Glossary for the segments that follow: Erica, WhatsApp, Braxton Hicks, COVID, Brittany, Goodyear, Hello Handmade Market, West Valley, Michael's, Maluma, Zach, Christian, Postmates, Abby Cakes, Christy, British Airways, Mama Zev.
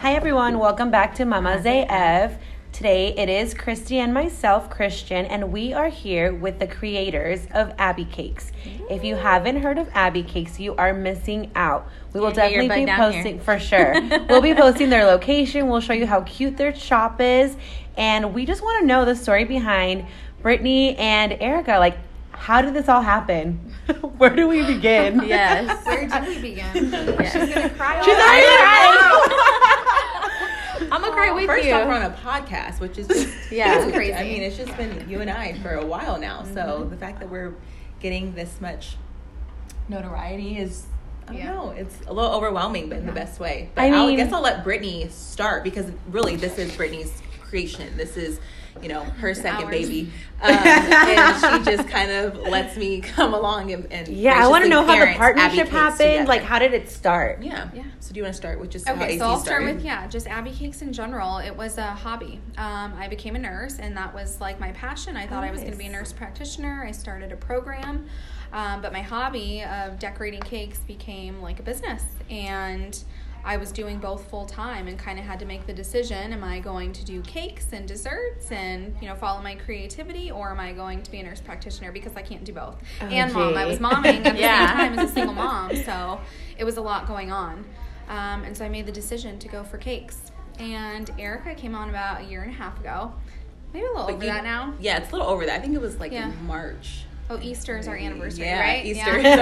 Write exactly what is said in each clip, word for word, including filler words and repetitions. Hi everyone, welcome back to Mama Zev. Today it is Christy and myself, Christian, and we are here with the creators of Abby Cakes. If you haven't heard of Abby Cakes, you are missing out. We will definitely be posting here. For sure. We'll be posting their location. We'll show you how cute their shop is. And we just want to know the story behind Brittany and Erica. Like, how did this all happen? Where do we begin? Yes. Where did we begin? Yes. She's going to cry. She's not even crying. I'm going to cry with you. First off, we're on a podcast, which is just, yeah, it's crazy. I mean, it's just been you and I for a while now. Mm-hmm. So the fact that we're getting this much notoriety is... I don't yeah. know. It's a little overwhelming, but in the best way. But I mean, I'll, guess I'll let Brittany start because really this is Brittany's creation. This is, you know, her second hours. baby. Um, and she just kind of lets me come along and, and yeah, I want to know how the partnership happened. Like, how did it start? Yeah. yeah. So do you want to start with just okay, how Okay, so I'll started? start with, yeah, just Abby Cakes in general. It was a hobby. Um, I became a nurse, and that was like my passion. I thought nice. I was going to be a nurse practitioner. I started a program. Um, but my hobby of decorating cakes became like a business, and I was doing both full time and kind of had to make the decision, am I going to do cakes and desserts and, you know, follow my creativity, or am I going to be a nurse practitioner, because I can't do both. Oh, and gee. mom, I was momming at the yeah. same time as a single mom, so it was a lot going on. Um, and so I made the decision to go for cakes, and Erica came on about a year and a half ago, maybe a little but over you, that now. Yeah, it's a little over that. I think it was like yeah. in March. Oh, Easter is our anniversary, yeah, right? Easter. Yeah,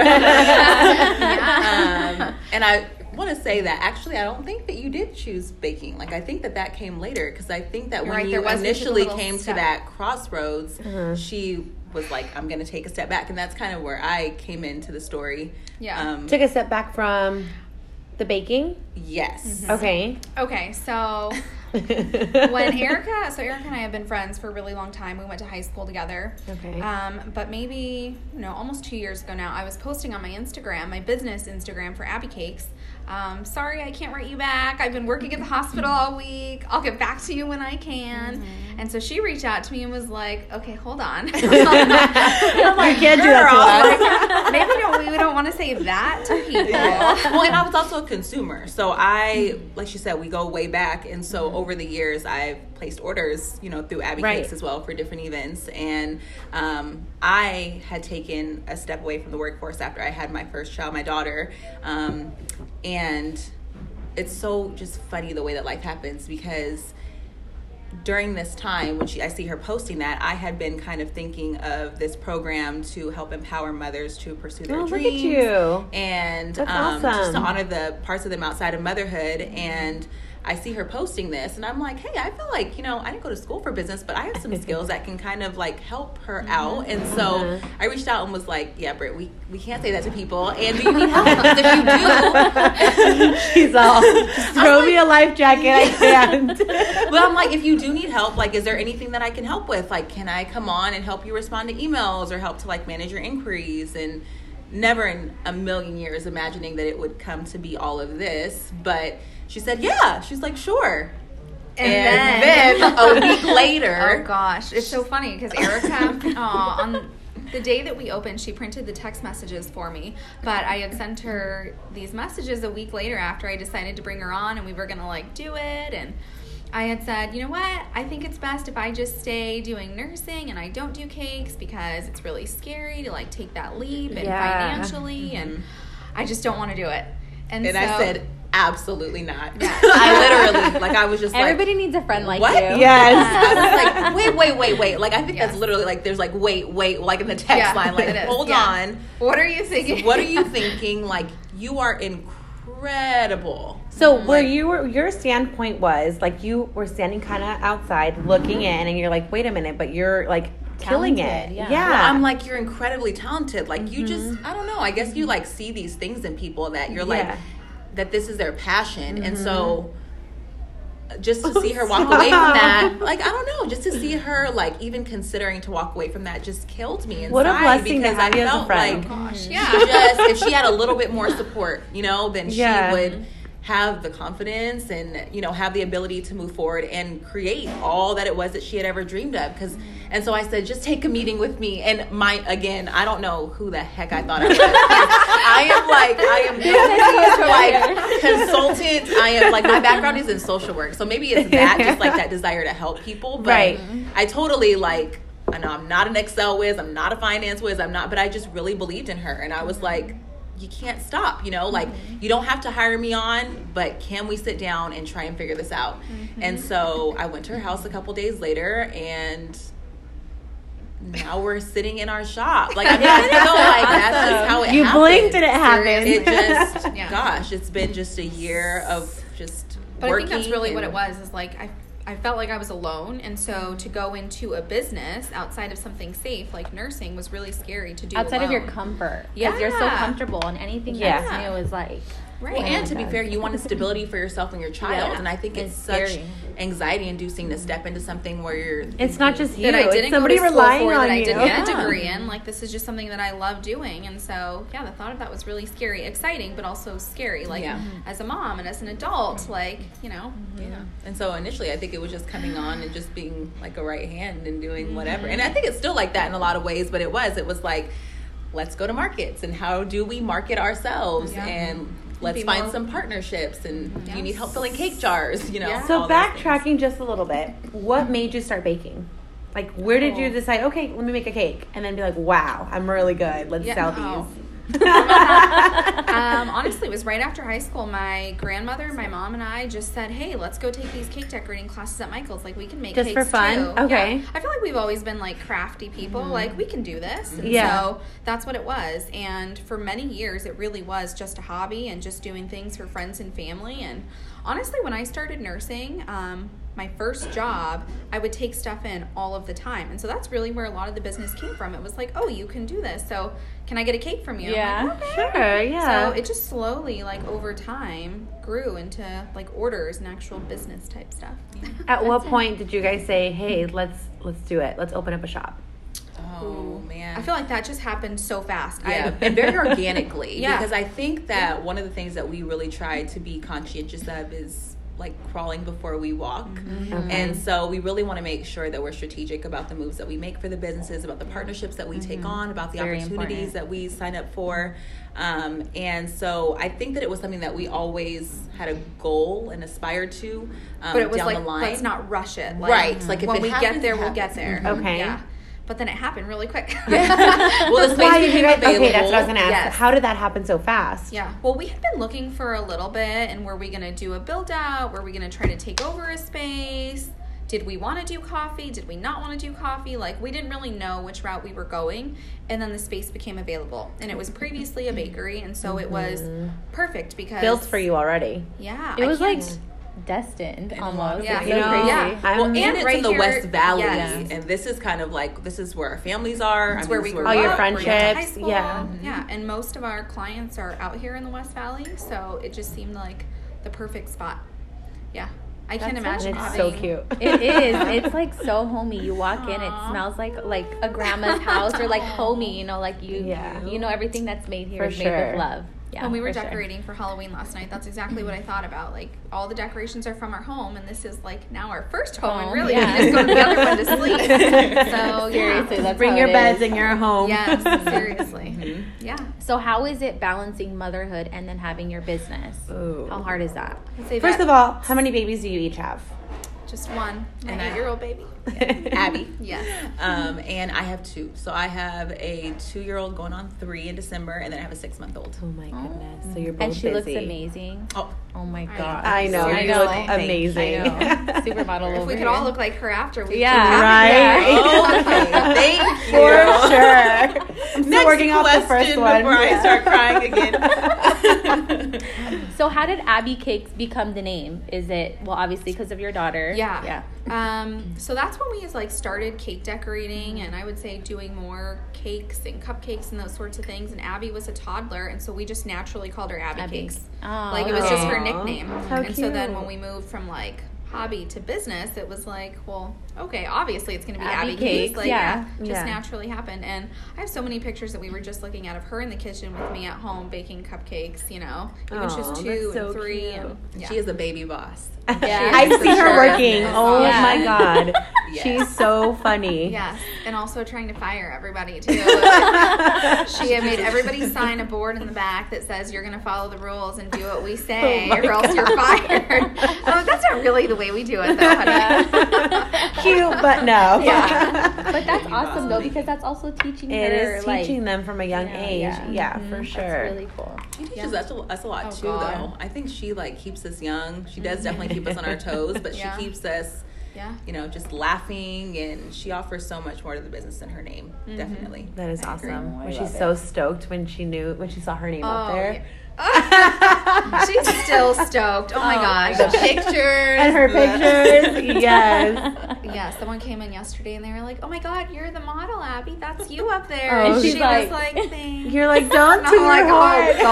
Easter. um, and I want to say that, actually, I don't think that you did choose baking. Like, I think that that came later, because I think that You're when right, you initially came step. to that crossroads, mm-hmm. she was like, I'm going to take a step back. And that's kind of where I came into the story. Yeah. Um, Took a step back from the baking? Yes. Mm-hmm. Okay. Okay, so... when Erica, so Erica and I have been friends for a really long time. We went to high school together. Okay. Um, but maybe, you know, almost two years ago now, I was posting on my Instagram, my business Instagram for Abby Cakes. Um, sorry, I can't write you back. I've been working at the hospital all week. I'll get back to you when I can. Mm-hmm. And so she reached out to me and was like, okay, hold on. I'm like, can't do that. Maybe we don't, we don't want to say that to people. Yeah. Well, and I was also a consumer. So I, like she said, we go way back. And so over the years, I've placed orders, you know, through Abby right. Cakes as well for different events. And um, I had taken a step away from the workforce after I had my first child, my daughter. Um, and And it's so just funny the way that life happens, because during this time, when she, I see her posting that, I had been kind of thinking of this program to help empower mothers to pursue their oh, dreams. Look at you. And That's um, awesome. just to honor the parts of them outside of motherhood. And I see her posting this, and I'm like, hey, I feel like, you know, I didn't go to school for business, but I have some skills that can kind of like help her mm-hmm. out. And so mm-hmm. I reached out and was like, yeah, Britt, we, we can't say that to people. And do you need help? If you do, she's all, throw like, me a life jacket. I can't. But I'm like, if you do need help, like, is there anything that I can help with? Like, can I come on and help you respond to emails or help to like manage your inquiries? And never in a million years imagining that it would come to be all of this, but she said, yeah. She's like, sure. And, and then, then a week later. Oh, gosh. It's so funny because Erica, oh, on the day that we opened, she printed the text messages for me. But I had sent her these messages a week later after I decided to bring her on and we were going to, like, do it. And I had said, you know what? I think it's best if I just stay doing nursing and I don't do cakes because it's really scary to, like, take that leap and yeah. financially. Mm-hmm. And I just don't want to do it. And, and so, I said... absolutely not. Yeah. I literally, like, I was just everybody like... everybody needs a friend like what? you. Yes. I was like, wait, wait, wait, wait. Like, I think yes. that's literally, like, there's, like, wait, wait, like, in the text yeah, line. Like, hold yeah. on. What are you thinking? What are you thinking? Like, you are incredible. So, like, where you were, your standpoint was, like, you were standing kind of outside looking mm-hmm. in, and you're like, wait a minute, but you're, like... Talented, killing it yeah. yeah well, I'm like, you're incredibly talented, like mm-hmm. you just I don't know I guess you like see these things in people that you're yeah. like that this is their passion mm-hmm. and so just to oh, see her walk stop. away from that, like, I don't know, just to see her like even considering to walk away from that just killed me inside. What a blessing because to have I you felt as a friend. Like oh, gosh, yeah. just if she had a little bit more support, you know, then yeah. she would have the confidence and, you know, have the ability to move forward and create all that it was that she had ever dreamed of. Because, and so I said, just take a meeting with me. And my, again, I don't know who the heck I thought I was. I am like, I am like consultant. I am like, my background is in social work. So maybe it's that, just like that desire to help people. But right. I totally like, I know I'm not an Excel whiz. I'm not a finance whiz. I'm not, but I just really believed in her. And I was like, you can't stop, you know, like mm-hmm. you don't have to hire me on, but can we sit down and try and figure this out? Mm-hmm. And so I went to her house a couple days later, and now we're sitting in our shop. Like, I mean, I feel like that's just how it you happened. You blinked and it happened. It just, yeah. gosh, it's been just a year of just but working. But I think that's really what it was, is like, I I felt like I was alone, and so to go into a business outside of something safe like nursing was really scary to do outside alone. Of your comfort. Yeah, because you're so comfortable, and anything yeah. that's new is like right. Well, and to be fair, you want stability for yourself and your child, yeah. and I think it's, it's such anxiety-inducing to step into something where you're. It's not just you. That I didn't somebody go to school relying for, on that I didn't you. Get yeah. a degree in. Like, this is just something that I love doing, and so yeah, the thought of that was really scary, exciting, but also scary. Like yeah. as a mom and as an adult, like you know. Mm-hmm. Yeah. And so initially, I think it was just coming on and just being like a right hand and doing whatever. And I think it's still like that in a lot of ways, but it was it was like, let's go to markets and how do we market ourselves yeah. and. Let's find more. Some partnerships, and yes. you need help filling cake jars, you know. Yeah. So backtracking just a little bit, what made you start baking? Like, where did oh. you decide, okay, let me make a cake, and then be like, wow, I'm really good. Let's yeah, sell no. these. um, honestly, it was right after high school. My grandmother, my mom, and I just said, hey, let's go take these cake decorating classes at Michael's. Like, we can make just cakes for fun? Too. Okay. Yeah. I feel like we've always been, like, crafty people. Mm-hmm. Like, we can do this. And yeah. so that's what it was. And for many years, it really was just a hobby and just doing things for friends and family. And honestly, when I started nursing, um, my first job, I would take stuff in all of the time. And so that's really where a lot of the business came from. It was like, oh, you can do this. So can I get a cake from you? Yeah, like, okay. Sure, yeah. So it just slowly, like, over time, grew into, like, orders and actual business type stuff. Yeah. At what it. point did you guys say, hey, let's let's do it. Let's open up a shop? Oh, man. I feel like that just happened so fast. Yeah, I, and very organically. Yeah. Because I think that one of the things that we really try to be conscientious of is, like, crawling before we walk. Mm-hmm. Okay. And so we really want to make sure that we're strategic about the moves that we make for the businesses, about the partnerships that we mm-hmm. take on, about the Very opportunities important. That we sign up for. Um, and so I think that it was something that we always had a goal and aspired to um, but it was down like, the line. Let's not rush it. Like, right. Mm-hmm. Like if when we happens, get there, we'll get there. Mm-hmm. Okay. Yeah. But then it happened really quick. Well, the space Why did you guys, okay, that's what I was going to ask. Yes. How did that happen so fast? Yeah. Well, we had been looking for a little bit, and were we going to do a build out? Were we going to try to take over a space? Did we want to do coffee? Did we not want to do coffee? Like, we didn't really know which route we were going. And then the space became available. And it was previously a bakery, and so mm-hmm. it was perfect because. Built for you already. Yeah. It I was can't. like. destined almost yeah, it's so you know, crazy. Yeah. Well, and it's right in the here, West Valley yes. and this is kind of like this is where our families are it's I mean, where we grow all your friendships yeah mm-hmm. yeah and most of our clients are out here in the West Valley, so it just seemed like the perfect spot. Yeah, I That's can't imagine it's having. So cute. It is. It's like so homey. You walk Aww. in, it smells like like a grandma's house or like homey, you know, like you yeah. you know everything that's made here for is sure. made with love. Yeah, when we were for decorating sure. for Halloween last night, that's exactly what I thought about. Like, all the decorations are from our home, and this is, like, now our first home, and really, yeah. we just go to the other one to sleep. So, seriously, yeah. that's Bring your beds and your home. Yes, seriously. Mm-hmm. Yeah. So how is it balancing motherhood and then having your business? Ooh. How hard is that? First that. of all, how many babies do you each have? Just one, an eight-year-old baby. Yeah. Abby. Yeah. Um, and I have two. So I have a two-year-old going on three in December, and then I have a six-month-old. Oh, my goodness. Oh. So you're both And she busy. looks amazing. Oh. Oh, my God. I know. You look amazing. I know. Supermodel over If we could here. all look like her after. We yeah. Right? Oh, okay. Thank you. For sure. I'm still Next working off the first one. before yeah. I start crying again. So how did Abby Cakes become the name? Is it, well, obviously because of your daughter. Yeah. Yeah. Um, so that's when we like started cake decorating, and I would say doing more cakes and cupcakes and those sorts of things. And Abby was a toddler, and so we just naturally called her Abby, Abby. Cakes. Oh, like it was okay. just her nickname. How and cute. So then when we moved from like hobby to business, it was like, well, okay, obviously it's going to be Abby, Abby Cakes. Cakes. Like, yeah. yeah just yeah. naturally happened. And I have so many pictures that we were just looking at of her in the kitchen with me at home baking cupcakes, you know. Even she's two so and three. And, yeah. She is a baby boss. Yeah, I see her sure. working. Oh, yeah. my God. Yes. She's so funny. Yes. And also trying to fire everybody, too. She had made everybody sign a board in the back that says you're going to follow the rules and do what we say, oh or else God. You're fired. Oh, that's not really the way we do it, though, honey. Cute, but no. Yeah. But that's awesome, though, because that's also teaching it her. It is teaching like, them from a young you know, age. Yeah, yeah mm-hmm. for sure. That's really cool. She teaches yeah. us, a, us a lot, oh, too, God. Though. I think she, like, keeps us young. She does mm-hmm. definitely keep us on our toes, but yeah. she keeps us... Yeah. You know, just laughing, and she offers so much more to the business than her name. Mm-hmm. Definitely. That is I awesome. Well, she's it. so stoked when she knew when she saw her name oh, up there. Yeah. Oh. She's still stoked. Oh my oh, gosh. The pictures. And her pictures. Yes. Yeah, someone came in yesterday and they were like, "Oh my God, you're the model, Abby. That's you up there." Oh, and she's she like, was like, "Thanks." You're like, "Don't do like, hard. Oh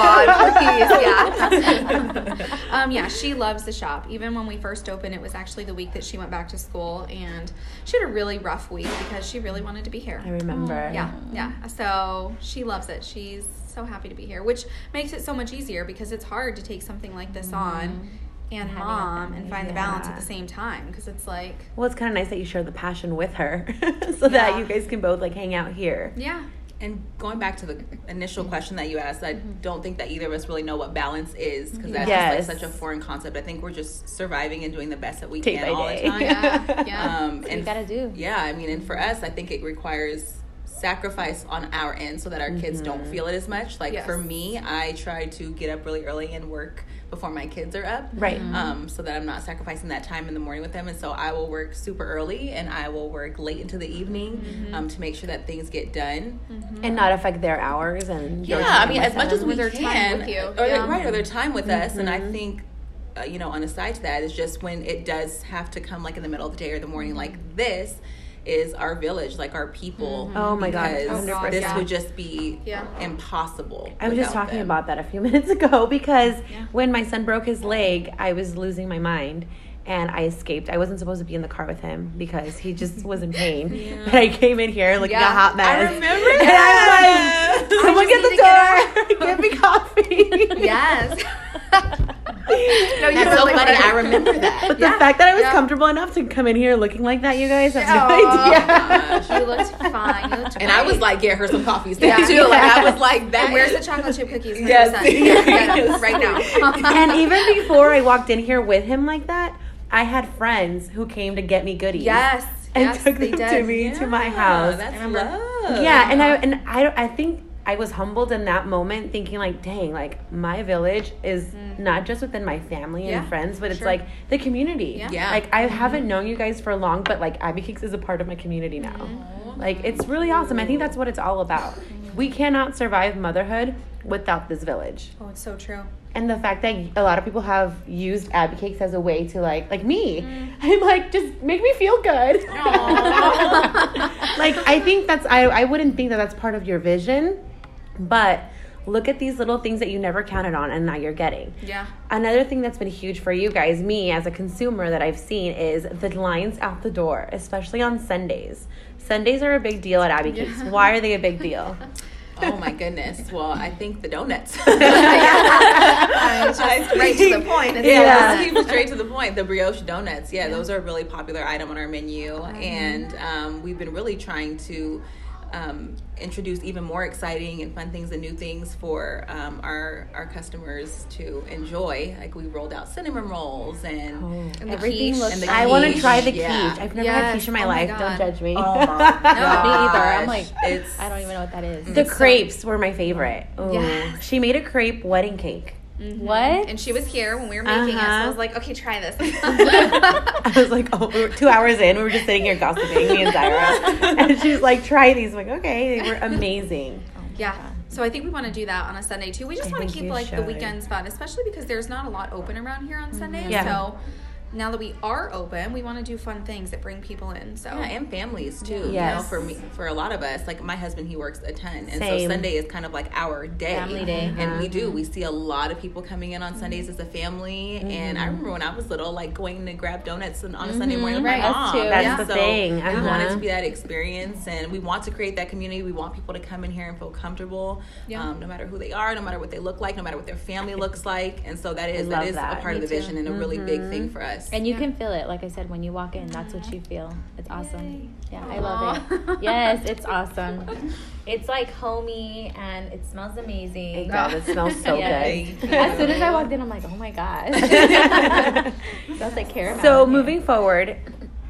God, please." Yeah. um, yeah, she loves the shop. Even when we first opened, it was actually the week that she went back to school, and she had a really rough week because she really wanted to be here. I remember. Oh. Yeah. Yeah. So, she loves it. She's so happy to be here, which makes it so much easier because it's hard to take something like this mm-hmm. on and Having mom and find yeah. the balance at the same time, because it's like, well, it's kind of nice that you share the passion with her so yeah. that you guys can both like hang out here. Yeah. And going back to the initial question that you asked, I mm-hmm. don't think that either of us really know what balance is, because that's yes. just like such a foreign concept. I think we're just surviving and doing the best that we Day can all day. The time. Yeah, yeah. Um, that's what and you gotta do. Yeah, I mean, and for us, I think it requires sacrifice on our end so that our kids mm-hmm. don't feel it as much. Like yes. for me, I try to get up really early and work before my kids are up, right? Mm-hmm. Um, so that I'm not sacrificing that time in the morning with them. And so I will work super early and I will work late into the evening mm-hmm. um, to make sure that things get done mm-hmm. and not affect their hours and yeah. I mean, as them. much as we their can, time with you. or yeah. their, right, or their time with mm-hmm. us. And I think. Uh, you know, on a side to that is just when it does have to come like in the middle of the day or the morning like this. Is our village, like our people. Mm-hmm. Oh my God. Because this yeah. would just be yeah. impossible. I was just talking them. about that a few minutes ago because yeah. when my son broke his leg, I was losing my mind and I escaped. I wasn't supposed to be in the car with him because he just was in pain. yeah. But I came in here looking yeah. a hot mess. I remember and that. And I was like, someone get the door, get me coffee. Yes. No, you That's so like funny. That. I remember that. But yeah. the fact that I was yeah. comfortable enough to come in here looking like that, you guys have no oh, idea. Gosh. You looked fine. You looked and great. I was like, get her some coffee too. Yeah. Like I was like that. And where's the chocolate chip cookies? Yes. yes. Right now. And even before I walked in here with him like that, I had friends who came to get me goodies. Yes. And yes, took them did. to me yeah. to my house. That's I love. Yeah, and I and I I think. I was humbled in that moment thinking like, dang, like my village is mm. not just within my family and yeah, friends, but it's sure. like the community. Yeah. yeah. Like I mm-hmm. haven't known you guys for long, but like Abby Cakes is a part of my community now. Mm-hmm. Like it's really awesome. I think that's what it's all about. Mm-hmm. We cannot survive motherhood without this village. Oh, it's so true. And the fact that a lot of people have used Abby Cakes as a way to like, like me, mm. I'm like, just make me feel good. Like I think that's, I, I wouldn't think that that's part of your vision. But look at these little things that you never counted on and now you're getting. Yeah. Another thing that's been huge for you guys, me as a consumer that I've seen, is the lines out the door, especially on Sundays. Sundays are a big deal at Abby Cakes. Yeah. Why are they a big deal? Oh, my goodness. Well, I think the donuts. I mean, I think, right to the point. Yeah. yeah. Straight to the point. The brioche donuts. Yeah, yeah, those are a really popular item on our menu. Um, and um, we've been really trying to... Um, introduce even more exciting and fun things and new things for um, our our customers to enjoy. Like we rolled out cinnamon rolls and, oh. and everything quiche, looks. And the I want to try the quiche. Yeah. I've never yes. had quiche in my oh life. My Don't judge me. Oh no, me either. I'm like, it's, I don't even know what that is. The crepes so, were my favorite. Oh. Yeah, she made a crepe wedding cake. Mm-hmm. What? And she was here when we were making uh-huh. it, so I was like, okay, try this. I was like, oh, we were two hours in, we were just sitting here gossiping, me and Zyra. And she was like, try these. I'm like, okay, they were amazing. Oh, yeah. God. So I think we want to do that on a Sunday, too. We just I want to keep, like, should. the weekends fun, especially because there's not a lot open around here on Sundays. Yeah. So now that we are open, we want to do fun things that bring people in. So yeah, and families too. Yes. You know, for me, for a lot of us, like my husband, he works a ton, and Same. so Sunday is kind of like our day, family day, and uh-huh. we do we see a lot of people coming in on Sundays mm-hmm. as a family. Mm-hmm. And I remember when I was little, like going to grab donuts on a mm-hmm. Sunday morning with right. my mom. That's, that's yeah. the so thing. Uh-huh. We want it to be that experience, and we want to create that community. We want people to come in here and feel comfortable, yeah. um, no matter who they are, no matter what they look like, no matter what their family looks like. And so that is that is that. a part me of the vision too. And a mm-hmm. really big thing for us. And you yeah. can feel it, like I said, when you walk in, that's what you feel. It's awesome. Yeah, Aww. I love it. Yes, it's awesome. It's like homey, and it smells amazing. It does. It smells so yes. good. As soon as I walked in, I'm like, oh my gosh. Smells like caramel. So moving forward,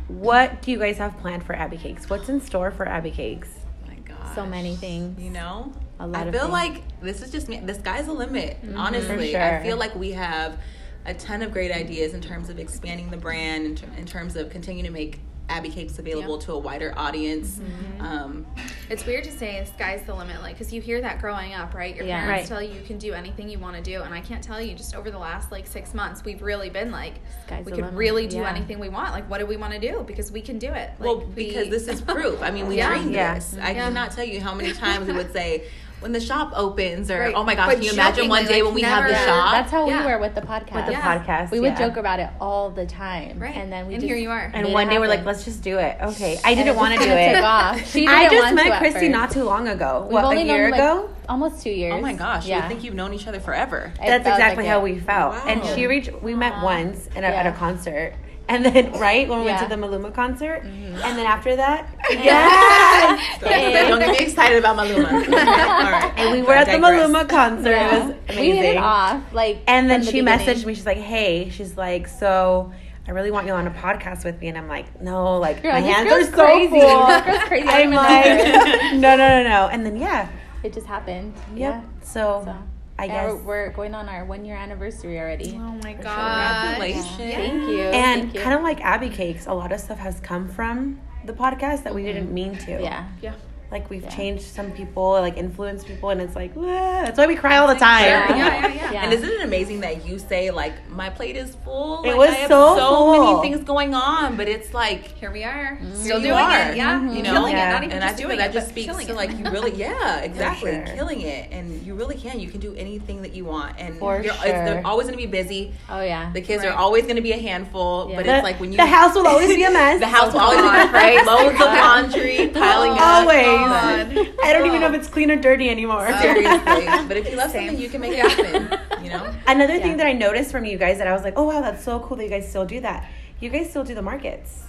what do you guys have planned for Abby Cakes? What's in store for Abby Cakes? Oh my gosh. So many things. You know? A lot I of feel things. like this is just me. The sky's the limit, mm-hmm. honestly. Sure. I feel like we have a ton of great ideas in terms of expanding the brand, in, ter- in terms of continuing to make Abby Cakes available yep. to a wider audience. Mm-hmm. Um, it's weird to say sky's the limit, like, because you hear that growing up, right? Your yeah, parents right. tell you you can do anything you want to do, and I can't tell you, just over the last like six months, we've really been like, sky's we could really do yeah. anything we want. Like, what do we want to do? Because we can do it. Like, well, because we, this is proof. I mean, we yeah, dreamed yeah. this. I yeah. cannot tell you how many times we would say, when the shop opens, or right. oh my gosh, but can you imagine one day like, when we never, have the shop? That's how yeah. we were with the podcast. With the yeah. podcast, we would yeah. joke about it all the time, right? And then we and just, here you are. And one day happen. we're like, let's just do it. Okay, I didn't want to do it. Off. She didn't I just want met to Christy not too long ago. We've what a year like, ago? Almost two years. Oh my gosh, yeah. you think you've known each other forever? It That's exactly like how it. we felt. Wow. And she reached. We Aww. met once in a, yeah. at a concert. And then, right, when we yeah. went to the Maluma concert. Mm-hmm. And then after that. Yes! So, and, don't get me excited about Maluma. All right. And we were at the Maluma concert. Yeah. It was amazing. We hit it off. Like, and then the she beginning. messaged me. She's like, hey. She's like, so I really want you on a podcast with me. And I'm like, no. Like, Girl, my hands are so crazy. full. This girl's crazy. I'm like, no, no, no, no. And then, yeah. It just happened. Yep. Yeah. So. so. I yeah, guess we're going on our one-year anniversary already. Oh my god! Congratulations! Yeah. Thank you. And kind of like Abby Cakes, a lot of stuff has come from the podcast that we mm-hmm. didn't mean to. Yeah, yeah. Like we've yeah. changed some people, like influenced people, and it's like, wah. That's why we cry all the time. Yeah, yeah, yeah, yeah. yeah. And isn't it amazing that you say like, my plate is full? Like, it was I have so so full. many things going on, but it's like here we are, mm-hmm. still doing are. it. Yeah, mm-hmm. you know, killing yeah. it. Not even and just I doing it. That just speaks to like you really, yeah, exactly, sure. killing it. And you really can. You can do anything that you want, and For you're sure. it's, they're always going to be busy. Oh yeah, the kids right. are always going to be a handful. Yeah. But the, it's like when you the house will always be a mess. The house will always be right. Loads of laundry piling up. Always. God. I don't even know if it's clean or dirty anymore. Seriously. But if you love Same. something, you can make it happen, you know? Another yeah. thing that I noticed from you guys that I was like, oh, wow, that's so cool that you guys still do that. You guys still do the markets.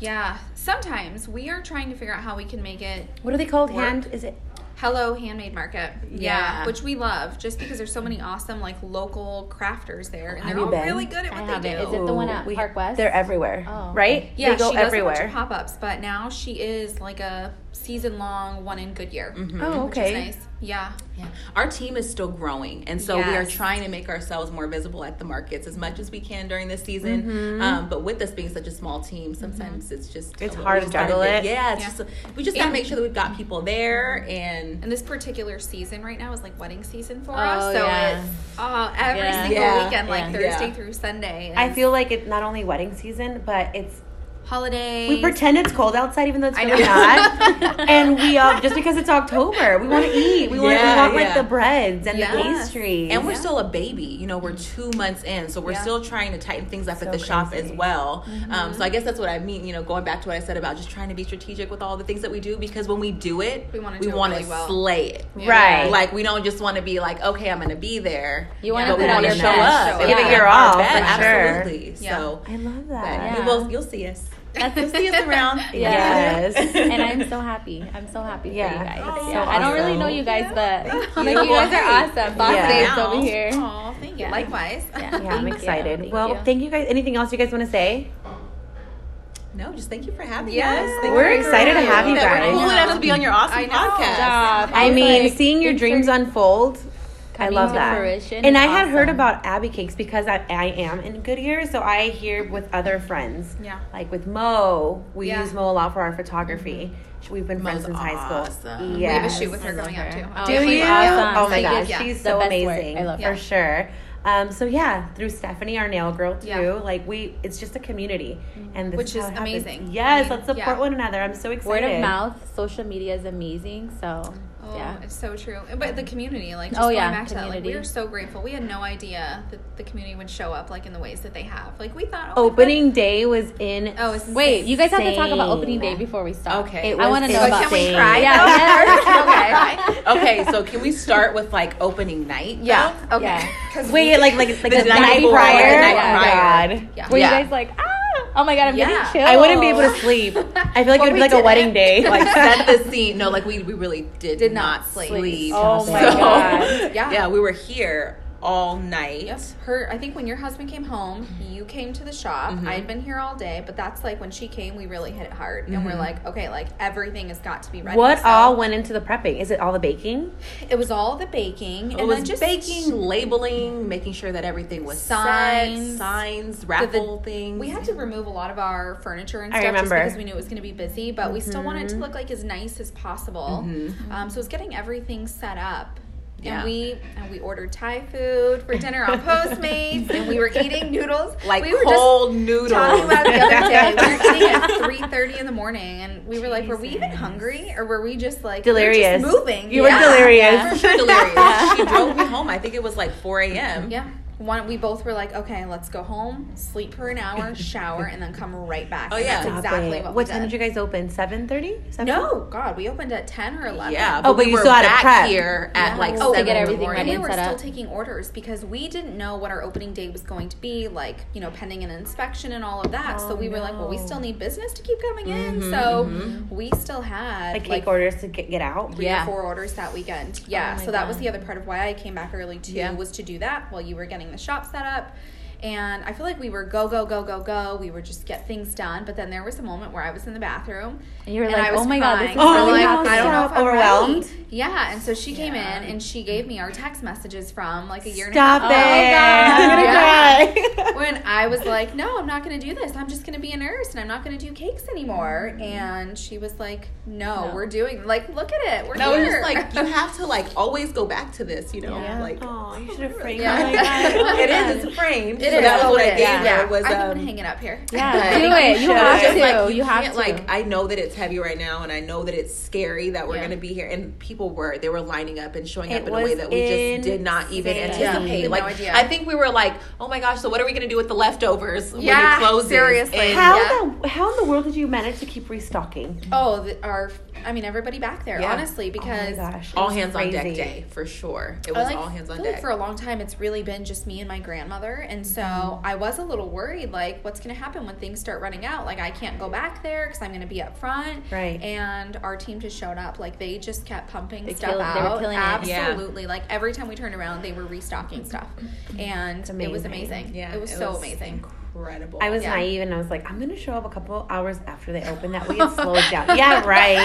Yeah. Sometimes we are trying to figure out how we can make it. What are they called? Work. Hand? Is it? Hello Handmade Market. Yeah. yeah. Which we love just because there's so many awesome like local crafters there. And they're all been? really good at what I they do. It. Is it the one at we, Park West? They're everywhere. Oh. Right? Yeah, they go she everywhere. does a bunch of pop-ups, but now she is like a season-long one in Goodyear. Mm-hmm. Oh, okay. Which is nice. Yeah. yeah. Our team is still growing, and so yes. we are trying to make ourselves more visible at the markets as much as we can during this season. Mm-hmm. Um, but with us being such a small team, sometimes mm-hmm. it's just it's hard to juggle it. Yeah, it's yeah. Just, we just got to make sure that we've got people there. And and this particular season right now is like wedding season for oh, us, so yeah. it's uh, every yeah. single yeah. weekend, yeah. like Thursday yeah. through Sunday. I feel like it's not only wedding season, but it's holidays. We pretend it's cold outside, even though it's really not. And we uh, just because it's October, we want to eat. We want yeah, we want yeah. like the breads and yeah. the pastries. And we're yeah. still a baby. You know, we're two months in, so we're yeah. still trying to tighten things up so at the crazy. shop as well. Mm-hmm. Um, so I guess that's what I mean. You know, going back to what I said about just trying to be strategic with all the things that we do, because when we do it, we want to we really well. slay it, yeah. right? Like we don't just want to be like, okay, I'm going to be there. You want to want to show up, give it your all, for absolutely. Sure. Yeah. So I love that. You will. You'll see us. That's the see us around. Yes. yes. And I'm so happy. I'm so happy yeah. for you guys. Oh, yeah. so I don't awesome. really know you guys, but you. Like, you guys are awesome. Boss babes yeah. over here. Oh, thank you. Yeah. Likewise. Yeah, yeah I'm excited. You. Well, thank you. thank you guys. Anything else you guys want to say? No, just thank you for having yes. us. Thank we're excited to have you yeah, guys. We're cool enough to be on your awesome I podcast. I, I mean, like, seeing your dreams for- unfold. I love that. Fruition. And I awesome. had heard about Abby Cakes because I, I am in Goodyear, so I hear with other friends. Yeah. Like with Mo, we yeah. use Mo a lot for our photography. We've been Mo's friends since awesome. high school. Yes. We have a shoot with her growing up, too. Oh, Do you? Awesome. Oh, my she gosh. Gives, yeah. She's so amazing. Word. I love yeah. her. For sure. Um, so yeah, through Stephanie, our nail girl, too. Yeah. Like we, it's just a community, and this which is, is amazing. Yes, I mean, let's support yeah. one another. I'm so excited. Word of mouth, social media is amazing. So oh, yeah, it's so true. But the community, like just oh, going yeah, back community. to that, like we are so grateful. We had no idea that the community would show up like in the ways that they have. Like we thought oh, opening but, day was in. Oh, it's wait, you guys have to talk about opening day before we start. Okay, I want to know about. Can we cry? Yeah. okay. Okay, so can we start with like opening night? Yeah. Though? Okay. Yeah. Wait. Like, like it's like the, the night, night prior. The night prior. Yeah. Yeah. Were you guys like, ah, oh my God, I'm yeah. getting chills. I wouldn't be able to sleep. I feel like well, it would be like didn't. a wedding day. Like, set the scene. No, like, we, we really did, did not sleep. sleep. Oh my so, God. Yeah. yeah, we were here all night. Yep. Her, I think when your husband came home, you came to the shop. Mm-hmm. I had been here all day, but that's like when she came, we really hit it hard. Mm-hmm. And we're like, okay, like everything has got to be ready. What so, all went into the prepping? Is it all the baking? It was all the baking. It and was then just baking, labeling, making sure that everything was signs, set, signs, raffle the, things. We had to remove a lot of our furniture and stuff I remember. just because we knew it was going to be busy, but mm-hmm. we still wanted it to look like as nice as possible. Mm-hmm. Um, so it was getting everything set up. Yeah. And we and we ordered Thai food for dinner on Postmates, and we were eating noodles. Like we were cold just noodles. Talking about the other day. We were eating at three thirty in the morning, and we were Jesus. like, were we even hungry, or were we just like delirious? We were just moving. You yeah. were delirious. Yeah. For sure delirious. She drove me home. I think it was like four a.m. Yeah. One, we both were like, okay, let's go home, sleep for an hour, shower, and then come right back. Oh, yeah. That's exactly it. what What we time did. did you guys open? seven thirty? seven? No, God, we opened at ten or eleven. Yeah. But oh, but we you were still had a prep. here at yeah. like oh, seven to get everything ready and set up. We were still up. taking orders because we didn't know what our opening day was going to be, like, you know, pending an inspection and all of that. Oh, so we no. were like, well, we still need business to keep coming in. Mm-hmm, so mm-hmm. we still had like, like cake orders to get, get out. Three yeah. or four orders that weekend. Yeah. Oh, so that God. was the other part of why I came back early, too, yeah. was to do that while you were getting the shop set up, and I feel like we were go go go go go we were just get things done, but then there was a moment where I was in the bathroom and you were and like I was oh my crying. god this is really like, I don't know if I'm overwhelmed ready. yeah and so she came yeah. in and she gave me our text messages from like a year stop and a half it. oh my god I'm gonna cry when I was like, no, I'm not gonna do this, I'm just gonna be a nurse and I'm not gonna do cakes anymore. Mm-hmm. And she was like, no, no we're doing like look at it we're no, here like you have to like always go back to this, you know. yeah. Like, oh, you should have framed yeah. it like that. It is, it's framed. So that was what I gave her. Was, um, I'm hanging up here. Yeah, do it. You have to. Like, you, you have to. Like, I know that it's heavy right now, and I know that it's scary that we're yeah. going to be here. And people were, they were lining up and showing it up in a way that we just did not even anticipate. Yeah. Like, no idea. I think we were like, oh my gosh, so what are we going to do with the leftovers yeah, when it closes? Seriously. And how yeah. the, how in the world did you manage to keep restocking? Oh, the, our, I mean, everybody back there, yeah. honestly, because oh my gosh, all hands crazy. on deck day for sure. It was like, all hands on deck. Like for a long time, it's really been just me and my grandmother, and so. So I was a little worried, like, what's going to happen when things start running out? Like, I can't go back there because I'm going to be up front. Right. And our team just showed up. Like, they just kept pumping they stuff killed, out. They were killing Absolutely. it. Absolutely. Yeah. Like, every time we turned around, they were restocking stuff. And it was amazing. Yeah, it was it so was amazing. Incredible. Incredible. I was yeah. naive and I was like, I'm going to show up a couple hours after they open. That way it slows down. Yeah, right.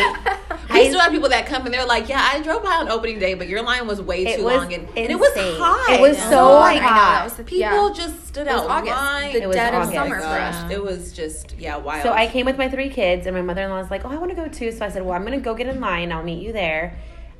I still have people that come and they're like, yeah, I drove by on opening day, but your line was way too was long. And, and it was hot. It was so oh, hot. That was the, people yeah. just stood out line. The it was dead August. of summer oh, for us. It was just, yeah, wild. So I came with my three kids and my mother-in-law was like, oh, I want to go too. So I said, well, I'm going to go get in line. I'll meet you there.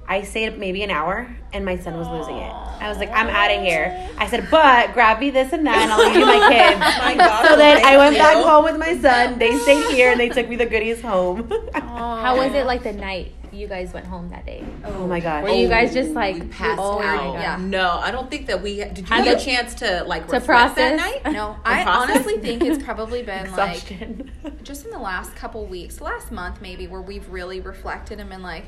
I stayed maybe an hour, and my son was losing it. I was like, I'm out of here. I said, but grab me this and that, and I'll leave you my kids. My God, so then I went back home with my son. They stayed here, and they took me the goodies home. How was it like the night you guys went home that day? Oh, oh my God. Were you guys just like we passed oh out? Yeah. No, I don't think that we did. You had a chance to like to process that night? No, I honestly think it's probably been Exhaustion. like just in the last couple weeks, last month maybe, where we've really reflected and been like,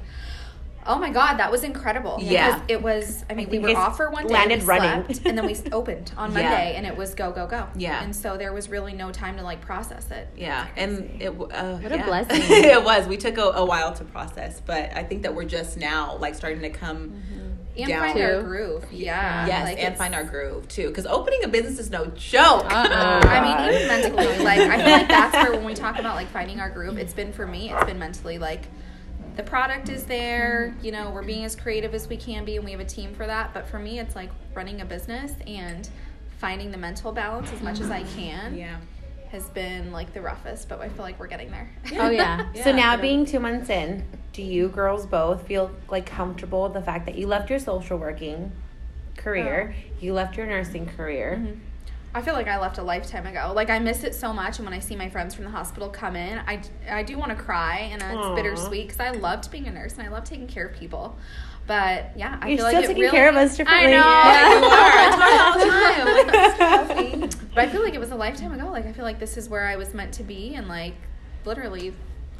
oh my God, that was incredible. Yeah. It was, I mean, I we were off for one day. Landed we running. Slept, and then we opened on Monday, yeah. and it was go, go, go. Yeah. And so there was really no time to, like, process it. Yeah. And it, uh, what yeah. a blessing. It was. We took a, a while to process, but I think that we're just now, like, starting to come mm-hmm. And down. find our groove. Yeah. Yes, like and find our groove, too. Because opening a business is no joke. Uh-uh. I mean, even mentally, like, I feel like that's where when we talk about, like, finding our groove, it's been, for me, it's been mentally, like, the product is there, you know, we're being as creative as we can be, and we have a team for that. But for me, it's like running a business and finding the mental balance as much as I can yeah. has been like the roughest, but I feel like we're getting there. Oh, yeah. yeah. So now being two months in, do you girls both feel like comfortable with the fact that you left your social working career. Oh. You left your nursing career. Mm-hmm. I feel like I left a lifetime ago. Like, I miss it so much, and when I see my friends from the hospital come in, I, I do want to cry, and it's Aww. bittersweet, because I loved being a nurse, and I love taking care of people. But, yeah, I You're feel like You're still taking really, care of us differently. I know. Yeah. You are. I talk all the time. But I feel like it was a lifetime ago. Like, I feel like this is where I was meant to be, and, like, literally,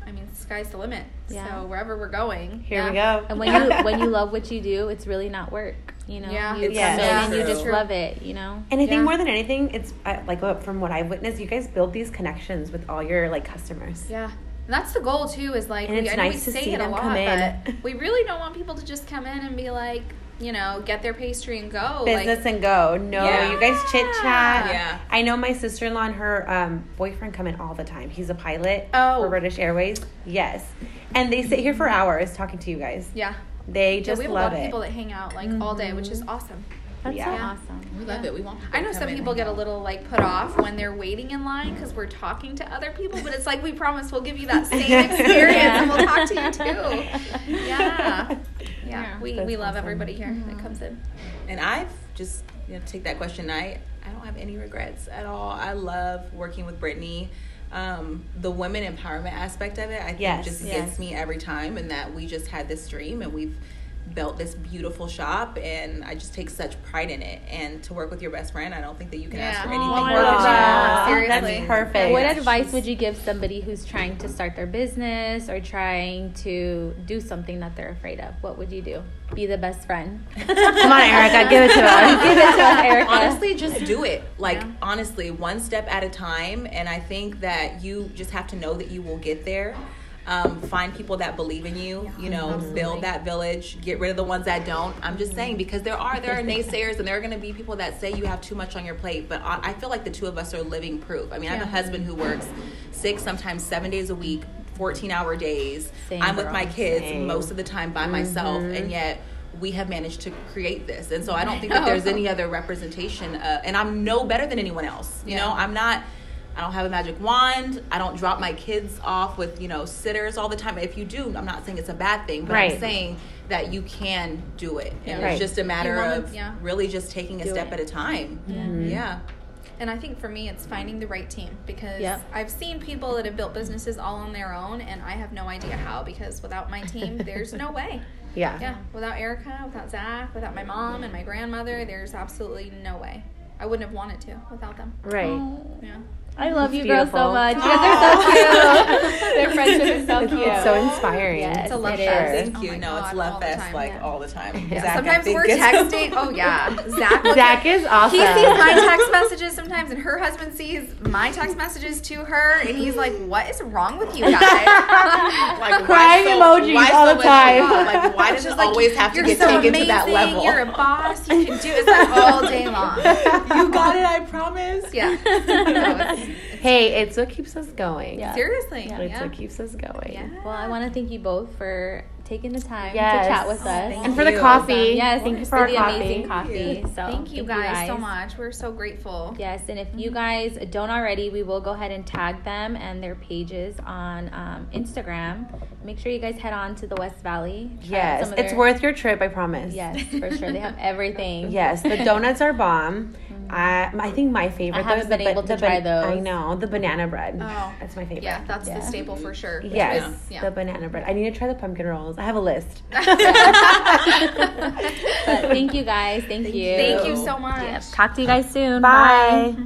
I mean, sky's the limit. Yeah. So, wherever we're going. Here yeah. we go. And when you when you love what you do, it's really not work. You know, yeah, you, yes. yeah. and you just love it, you know? And I think yeah. more than anything, it's uh, like from what I've witnessed, you guys build these connections with all your like customers. Yeah. And that's the goal too, is like, and we, it's I know nice we to say see it them a lot, come in. But we really don't want people to just come in and be like, you know, get their pastry and go. Business like, and go. No, yeah. you guys chit chat. Yeah. I know my sister-in-law and her um, boyfriend come in all the time. He's a pilot oh. for British Airways. Yes. And they sit here for hours talking to you guys. Yeah. They just yeah, we love it. We have a lot of people that hang out like mm-hmm. all day, which is awesome. That's yeah. so awesome. We love yeah. it. We want. I know some people get a little like put off when they're waiting in line because we're talking to other people, but it's like we promise we'll give you that same experience yeah. and we'll talk to you too. Yeah, yeah. yeah. We That's we love awesome. everybody here mm-hmm. that comes in. And I've just you know, take that question. I I don't have any regrets at all. I love working with Brittany. Um, the women empowerment aspect of it, I think, yes, just yes. gets me every time, and that we just had this dream and we've built this beautiful shop, and I just take such pride in it. And to work with your best friend, I don't think that you can yeah. ask for anything more than that. Seriously, that's perfect. What advice would you give somebody who's trying to start their business or trying to do something that they're afraid of? What would you do? Be the best friend. Come on, Erica, give it to us. Give it to us, Erica. Honestly, just do it. Like, yeah. honestly, one step at a time. And I think that you just have to know that you will get there. Um, find people that believe in you, yeah, you know, absolutely. build that village, get rid of the ones that don't. I'm just saying, because there are there are naysayers, and there are going to be people that say you have too much on your plate. But I feel like the two of us are living proof. I mean, yeah. I have a husband who works six, sometimes seven days a week, fourteen-hour days. Same I'm with my kids same. most of the time by mm-hmm. myself, and yet we have managed to create this. And so I don't think that there's any other representation. Of, and I'm no better than anyone else. You yeah. know, I'm not... I don't have a magic wand. I don't drop my kids off with, you know, sitters all the time. If you do, I'm not saying it's a bad thing, but right. I'm saying that you can do it. And right. it's just a matter of yeah. really just taking a do step it. at a time. Yeah. Mm-hmm. yeah. And I think for me, it's finding the right team, because yep. I've seen people that have built businesses all on their own, and I have no idea how, because without my team, there's no way. Yeah. Yeah. Without Erica, without Zach, without my mom and my grandmother, there's absolutely no way. I wouldn't have wanted to without them. Right. Oh. Yeah. I love it's you beautiful. girls so much. You guys are so cute. Their friendship is so cute. It's so inspiring. Yes, it's a love it fest. Is. Thank you. Oh no, God, it's love fest like yeah. all the time. Yeah. Zach, sometimes we're texting. Oh yeah, Zach. Zach is awesome. He sees my text messages sometimes, and her husband sees my text messages to her, and he's like, "What is wrong with you guys?" Like, crying so, emojis all so the time. Wrong? Like, why does it like, always have to get so taken amazing. to that level? You're a boss. You can do it like all day long. You got it. I promise. Yeah. No, hey, it's what keeps us going. Yeah. Seriously. Yeah. It's yeah. what keeps us going. Yeah. Well, I want to thank you both for taking the time yes. to chat with oh, us. And for the coffee. Awesome. Yes, thank you for, for the coffee. amazing coffee. So, thank you, thank guys, you guys so much. We're so grateful. Yes, and if mm-hmm. you guys don't already, we will go ahead and tag them and their pages on um, Instagram. Make sure you guys head on to the West Valley. Yes, their... it's worth your trip, I promise. Yes, for sure. They have everything. Yes, the donuts are bomb. I, I think my favorite. I haven't been the, able the, to the, try those. I know the banana bread. Oh, that's my favorite. Yeah, that's yeah. the staple for sure. Yes, yeah. the banana bread. I need to try the pumpkin rolls. I have a list. But thank you guys. Thank, thank you. you. Thank you so much. Yep. Talk to you guys soon. Bye. Bye.